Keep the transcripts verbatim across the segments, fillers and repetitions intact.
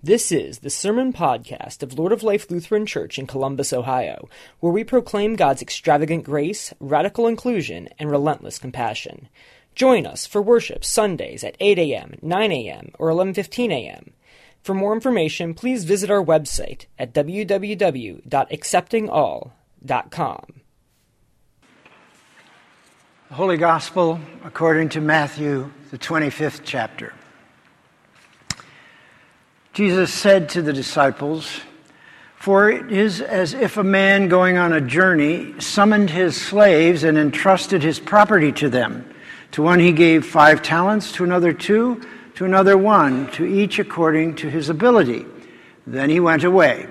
This is the Sermon Podcast of Lord of Life Lutheran Church in Columbus, Ohio, where we proclaim God's extravagant grace, radical inclusion, and relentless compassion. Join us for worship Sundays at eight a.m., nine a.m., or eleven fifteen a.m. For more information, please visit our website at w w w dot accepting all dot com. The Holy Gospel according to Matthew, the twenty-fifth chapter. Jesus said to the disciples, "For it is as if a man going on a journey summoned his slaves and entrusted his property to them. To one he gave five talents, to another two, to another one, to each according to his ability. Then he went away.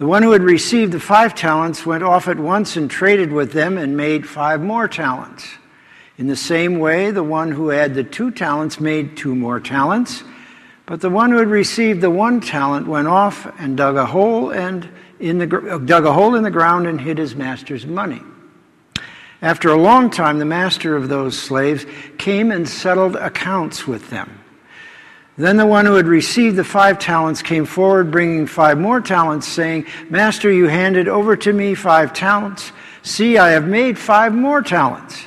The one who had received the five talents went off at once and traded with them and made five more talents. In the same way, the one who had the two talents made two more talents. But the one who had received the one talent went off and dug a hole and in the dug a hole in the ground and hid his master's money. After a long time, the master of those slaves came and settled accounts with them. Then the one who had received the five talents came forward, bringing five more talents, saying, 'Master, you handed over to me five talents. See, I have made five more talents.'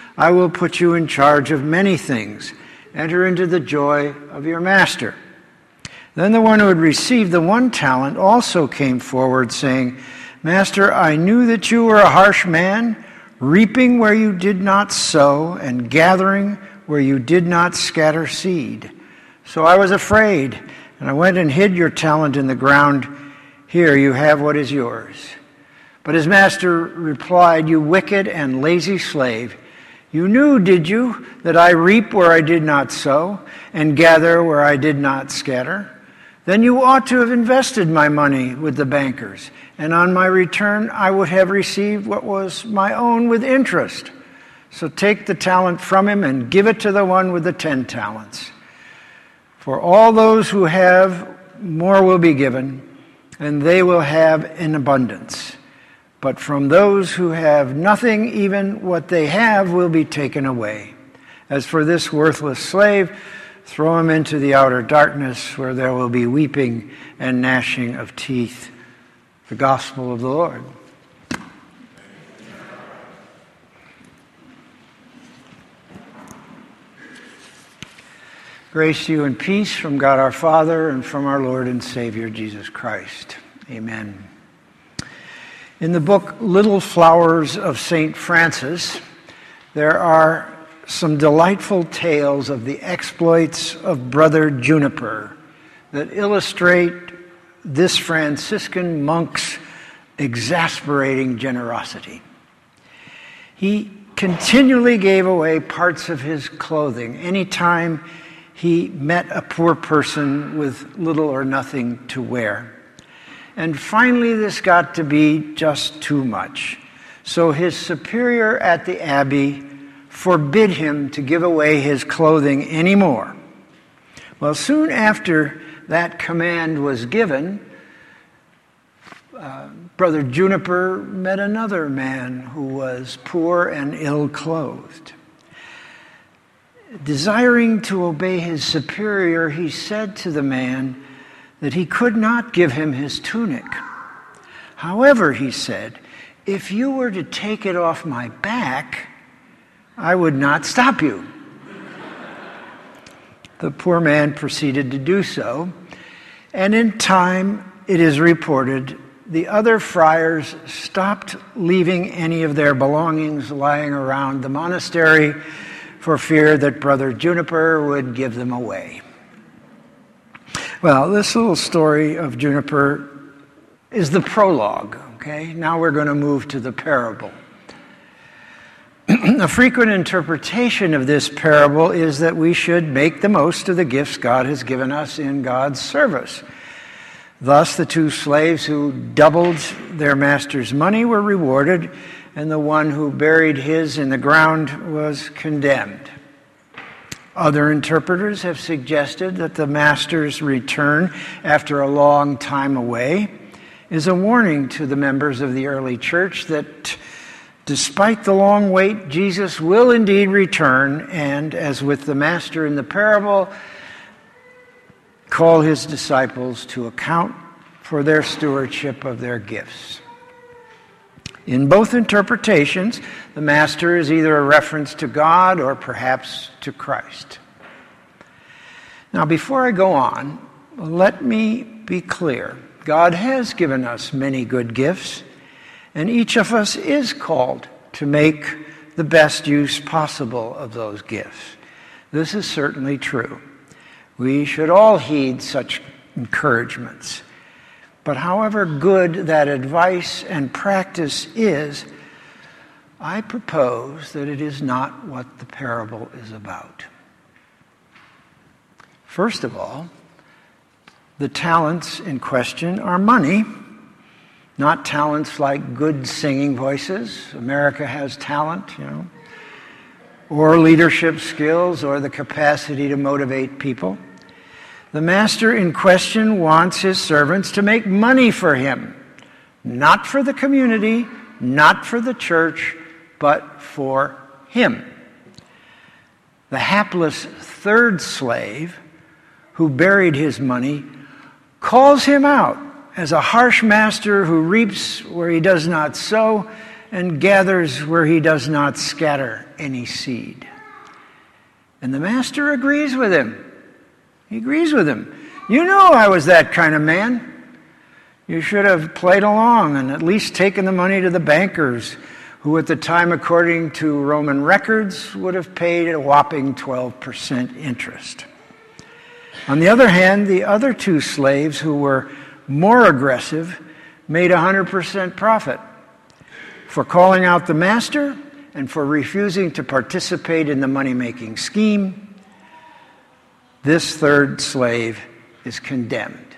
I will put you in charge of many things. Enter into the joy of your master.' Then the one who had received the one talent also came forward, saying, 'Master, I knew that you were a harsh man, reaping where you did not sow and gathering where you did not scatter seed. So I was afraid, and I went and hid your talent in the ground. Here you have what is yours.' But his master replied, 'You wicked and lazy slave, you knew, did you, that I reap where I did not sow and gather where I did not scatter? Then you ought to have invested my money with the bankers, and on my return I would have received what was my own with interest. So take the talent from him and give it to the one with the ten talents. For all those who have, more will be given, and they will have in abundance. But from those who have nothing, even what they have will be taken away. As for this worthless slave, throw him into the outer darkness, where there will be weeping and gnashing of teeth.'" The Gospel of the Lord. Grace to you and peace from God our Father and from our Lord and Savior Jesus Christ. Amen. In the book Little Flowers of Saint Francis, there are some delightful tales of the exploits of Brother Juniper that illustrate this Franciscan monk's exasperating generosity. He continually gave away parts of his clothing anytime he met a poor person with little or nothing to wear. And finally, this got to be just too much. So his superior at the abbey forbid him to give away his clothing anymore. Well, soon after that command was given, uh, Brother Juniper met another man who was poor and ill-clothed. Desiring to obey his superior, he said to the man that he could not give him his tunic. "However," he said, "if you were to take it off my back, I would not stop you." The poor man proceeded to do so, and in time, it is reported, the other friars stopped leaving any of their belongings lying around the monastery for fear that Brother Juniper would give them away. Well, this little story of Juniper is the prologue, okay? Now we're going to move to the parable. A frequent interpretation of this parable is that we should make the most of the gifts God has given us in God's service. Thus, the two slaves who doubled their master's money were rewarded, and the one who buried his in the ground was condemned. Other interpreters have suggested that the master's return after a long time away is a warning to the members of the early church that despite the long wait, Jesus will indeed return, and as with the master in the parable, call his disciples to account for their stewardship of their gifts. In both interpretations, the master is either a reference to God or perhaps to Christ. Now, before I go on, let me be clear. God has given us many good gifts, and each of us is called to make the best use possible of those gifts. This is certainly true. We should all heed such encouragements. But however good that advice and practice is, I propose that it is not what the parable is about. First of all, the talents in question are money, not talents like good singing voices. America has talent, you know, or leadership skills, or the capacity to motivate people. The master in question wants his servants to make money for him, not for the community, not for the church, but for him. The hapless third slave who buried his money calls him out as a harsh master who reaps where he does not sow and gathers where he does not scatter any seed. And the master agrees with him. He agrees with him. You know I was that kind of man. You should have played along and at least taken the money to the bankers, who at the time, according to Roman records, would have paid a whopping twelve percent interest. On the other hand, the other two slaves who were more aggressive made one hundred percent profit. For calling out the master and for refusing to participate in the money-making scheme, this third slave is condemned.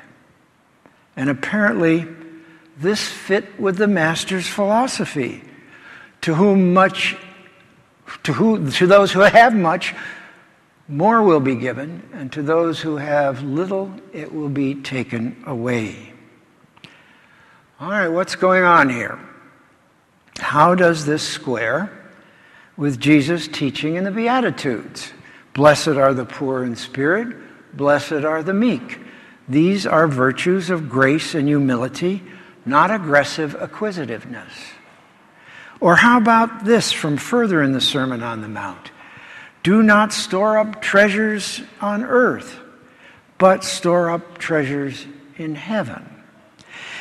And apparently, this fit with the master's philosophy. To whom much, to who, to those who have much, more will be given, and to those who have little, it will be taken away. All right, what's going on here? How does this square with Jesus' teaching in the Beatitudes? Blessed are the poor in spirit, blessed are the meek. These are virtues of grace and humility, not aggressive acquisitiveness. Or how about this from further in the Sermon on the Mount? Do not store up treasures on earth, but store up treasures in heaven.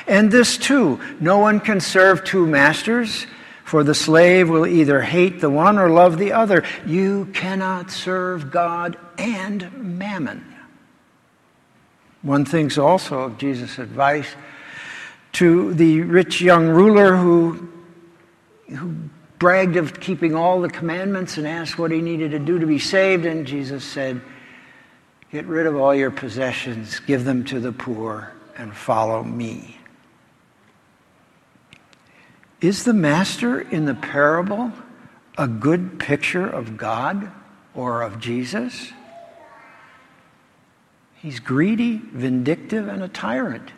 And this too, no one can serve two masters, for the slave will either hate the one or love the other. You cannot serve God and mammon. One thinks also of Jesus' advice to the rich young ruler who, who bragged of keeping all the commandments and asked what he needed to do to be saved. And Jesus said, "Get rid of all your possessions, give them to the poor, and follow me." Is the master in the parable a good picture of God or of Jesus? He's greedy, vindictive, and a tyrant.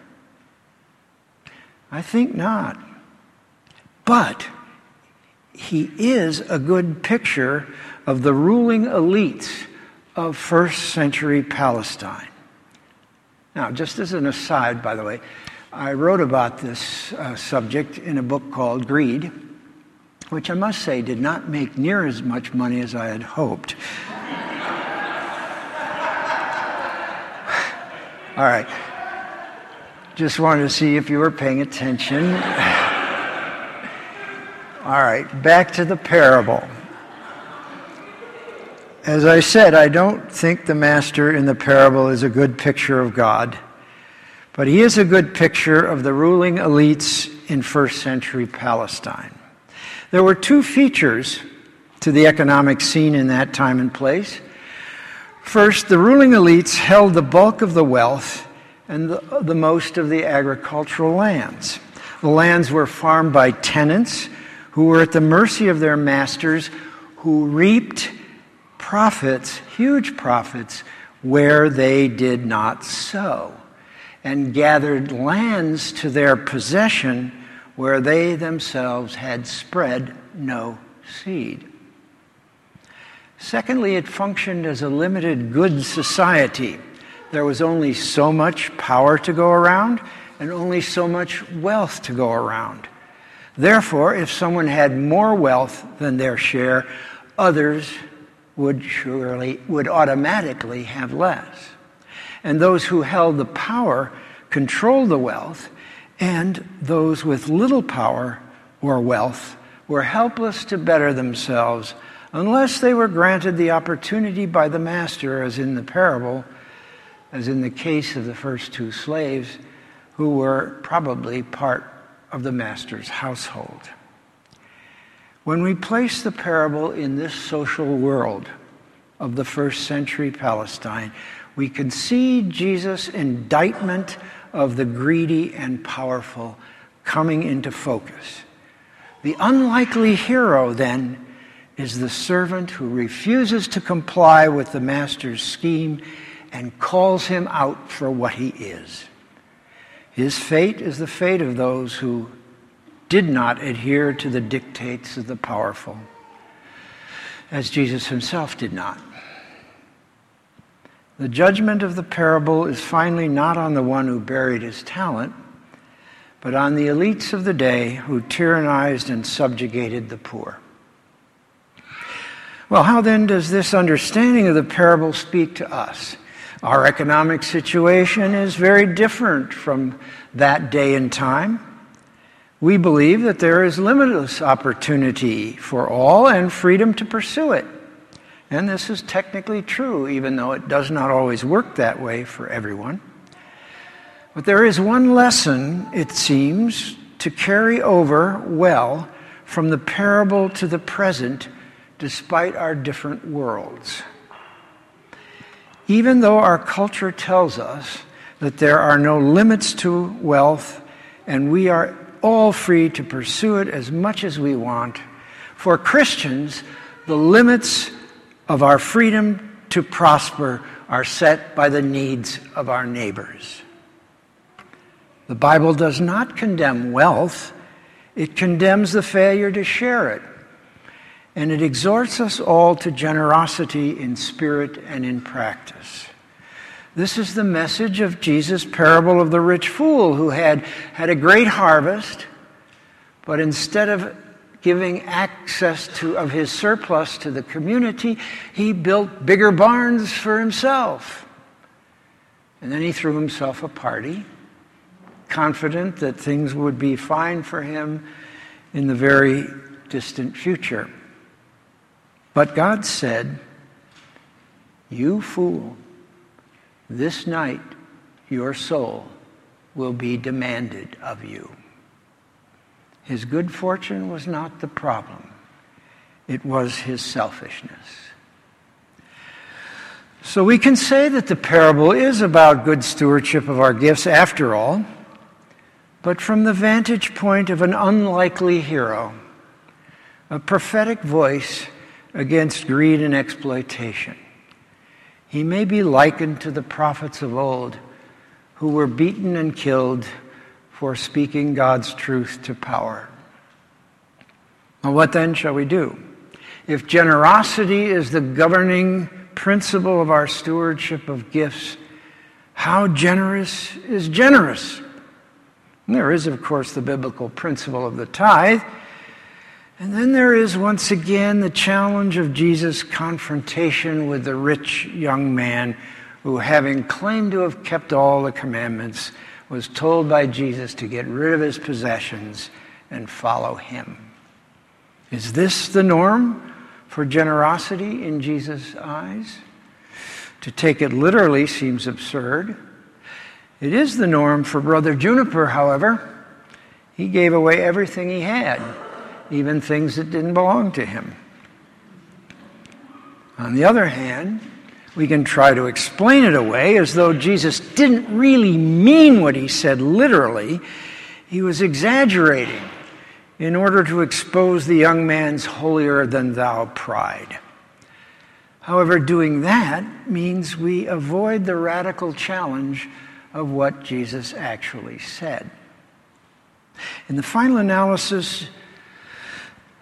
I think not. But he is a good picture of the ruling elites of first century Palestine. Now, just as an aside, by the way, I wrote about this uh, subject in a book called Greed, which I must say did not make near as much money as I had hoped. All right. Just wanted to see if you were paying attention. All right, back to the parable. As I said, I don't think the master in the parable is a good picture of God. But he is a good picture of the ruling elites in first century Palestine. There were two features to the economic scene in that time and place. First, the ruling elites held the bulk of the wealth and the, the most of the agricultural lands. The lands were farmed by tenants who were at the mercy of their masters, who reaped profits, huge profits, where they did not sow, and gathered lands to their possession where they themselves had spread no seed. Secondly, it functioned as a limited good society. There was only so much power to go around and only so much wealth to go around. Therefore, if someone had more wealth than their share, others would surely, would automatically have less. And those who held the power controlled the wealth, and those with little power or wealth were helpless to better themselves unless they were granted the opportunity by the master, as in the parable, as in the case of the first two slaves, who were probably part of the master's household. When we place the parable in this social world of the first century Palestine, we can see Jesus' indictment of the greedy and powerful coming into focus. The unlikely hero, then, is the servant who refuses to comply with the master's scheme and calls him out for what he is. His fate is the fate of those who did not adhere to the dictates of the powerful, as Jesus himself did not. The judgment of the parable is finally not on the one who buried his talent, but on the elites of the day who tyrannized and subjugated the poor. Well, how then does this understanding of the parable speak to us? Our economic situation is very different from that day and time. We believe that there is limitless opportunity for all and freedom to pursue it. And this is technically true, even though it does not always work that way for everyone. But there is one lesson, it seems, to carry over well from the parable to the present, despite our different worlds. Even though our culture tells us that there are no limits to wealth and we are all free to pursue it as much as we want, for Christians, the limits of our freedom to prosper are set by the needs of our neighbors. The Bible does not condemn wealth. It condemns the failure to share it. And it exhorts us all to generosity in spirit and in practice. This is the message of Jesus' parable of the rich fool who had had a great harvest, but instead of giving access to of his surplus to the community, he built bigger barns for himself. And then he threw himself a party, confident that things would be fine for him in the very distant future. But God said, "You fool, this night your soul will be demanded of you." His good fortune was not the problem. It was his selfishness. So we can say that the parable is about good stewardship of our gifts after all, but from the vantage point of an unlikely hero, a prophetic voice against greed and exploitation. He may be likened to the prophets of old who were beaten and killed for speaking God's truth to power. Well, what then shall we do? If generosity is the governing principle of our stewardship of gifts, how generous is generous? And there is, of course, the biblical principle of the tithe, and then there is, once again, the challenge of Jesus' confrontation with the rich young man who, having claimed to have kept all the commandments, was told by Jesus to get rid of his possessions and follow him. Is this the norm for generosity in Jesus' eyes? To take it literally seems absurd. It is the norm for Brother Juniper, however. He gave away everything he had, even things that didn't belong to him. On the other hand, We can try to explain it away as though Jesus didn't really mean what he said literally. He was exaggerating in order to expose the young man's holier-than-thou pride. However, doing that means we avoid the radical challenge of what Jesus actually said. In the final analysis,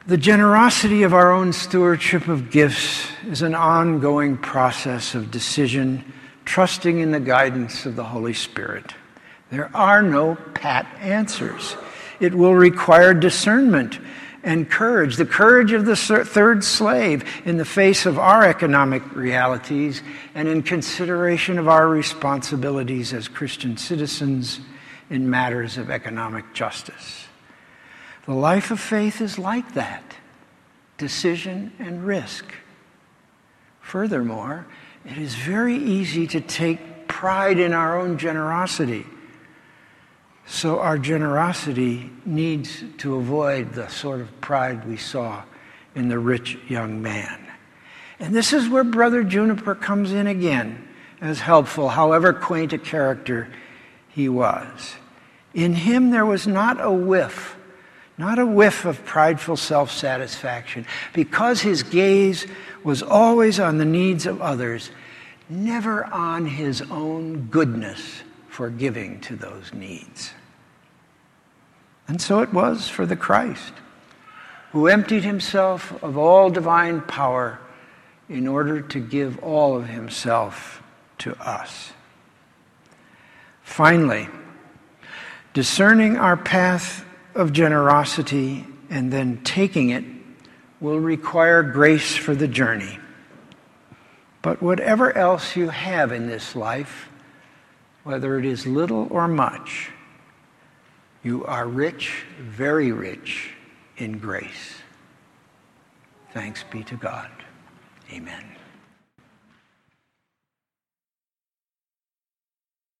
the generosity of our own stewardship of gifts is an ongoing process of decision, trusting in the guidance of the Holy Spirit. There are no pat answers. It will require discernment and courage, the courage of the third slave in the face of our economic realities and in consideration of our responsibilities as Christian citizens in matters of economic justice. The life of faith is like that, decision and risk. Furthermore, it is very easy to take pride in our own generosity. So our generosity needs to avoid the sort of pride we saw in the rich young man. And this is where Brother Juniper comes in again as helpful, however quaint a character he was. In him there was not a whiff Not a whiff of prideful self-satisfaction, because his gaze was always on the needs of others, never on his own goodness for giving to those needs. And so it was for the Christ, who emptied himself of all divine power in order to give all of himself to us. Finally, discerning our path of generosity and then taking it will require grace for the journey. But whatever else you have in this life, whether it is little or much, you are rich, very rich in grace. Thanks be to God. Amen.